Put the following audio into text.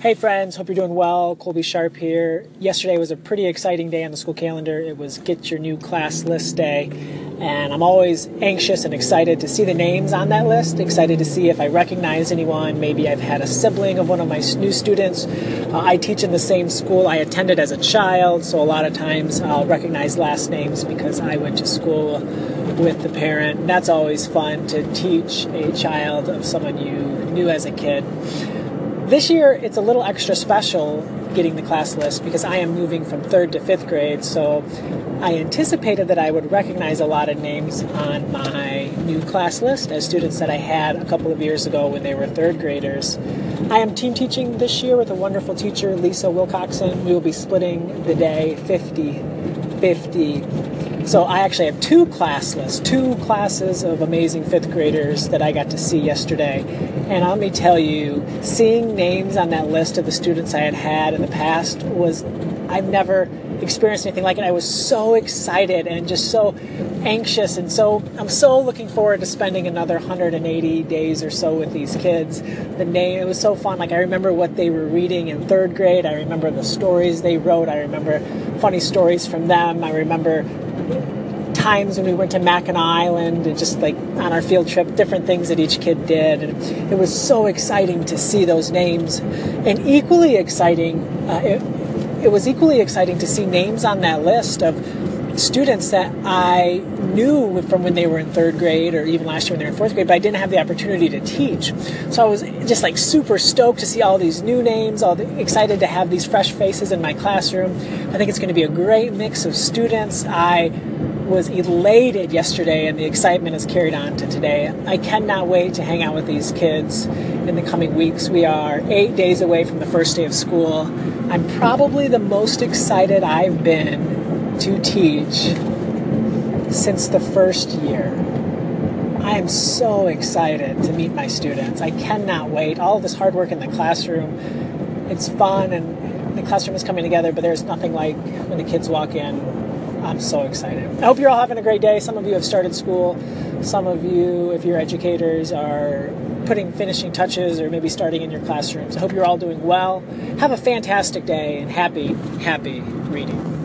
Hey friends, hope you're doing well. Colby Sharp here. Yesterday was a pretty exciting day on the school calendar. It was Get Your New Class List Day, and I'm always anxious and excited to see the names on that list, excited to see if I recognize anyone. Maybe I've had a sibling of one of my new students. I teach in the same school I attended as a child, so a lot of times I'll recognize last names because I went to school with the parent. That's always fun to teach a child of someone you knew as a kid. This year, it's a little extra special getting the class list because I am moving from 3rd to 5th grade, so I anticipated that I would recognize a lot of names on my new class list as students that I had a couple of years ago when they were 3rd graders. I am team teaching this year with a wonderful teacher, Lisa Wilcoxon. We will be splitting the day 50-50. So I actually have two class lists, two classes of amazing 5th graders that I got to see yesterday. And let me tell you, seeing names on that list of the students I had in the past was, I've never experienced anything like it. I was so excited and just so anxious, and I'm so looking forward to spending another 180 days or so with these kids. It was so fun. Like, I remember what they were reading in 3rd grade. I remember the stories they wrote. I remember funny stories from them. I remember times when we went to Mackinac Island and just like on our field trip, different things that each kid did. And it was so exciting to see those names. And equally exciting, it was equally exciting to see names on that list of students that I knew from when they were in 3rd grade or even last year when they were in 4th grade, but I didn't have the opportunity to teach. So I was just like super stoked to see all these new names, excited to have these fresh faces in my classroom. I think it's going to be a great mix of students. I was elated yesterday, and the excitement is carried on to today. I cannot wait to hang out with these kids in the coming weeks. We are 8 days away from the first day of school. I'm probably the most excited I've been to teach since the first year. I am so excited to meet my students. I cannot wait. All of this hard work in the classroom, it's fun, and the classroom is coming together, but there's nothing like when the kids walk in. I'm so excited. I hope you're all having a great day. Some of you have started school. Some of you, if you're educators, are putting finishing touches or maybe starting in your classrooms. I hope you're all doing well. Have a fantastic day and happy reading.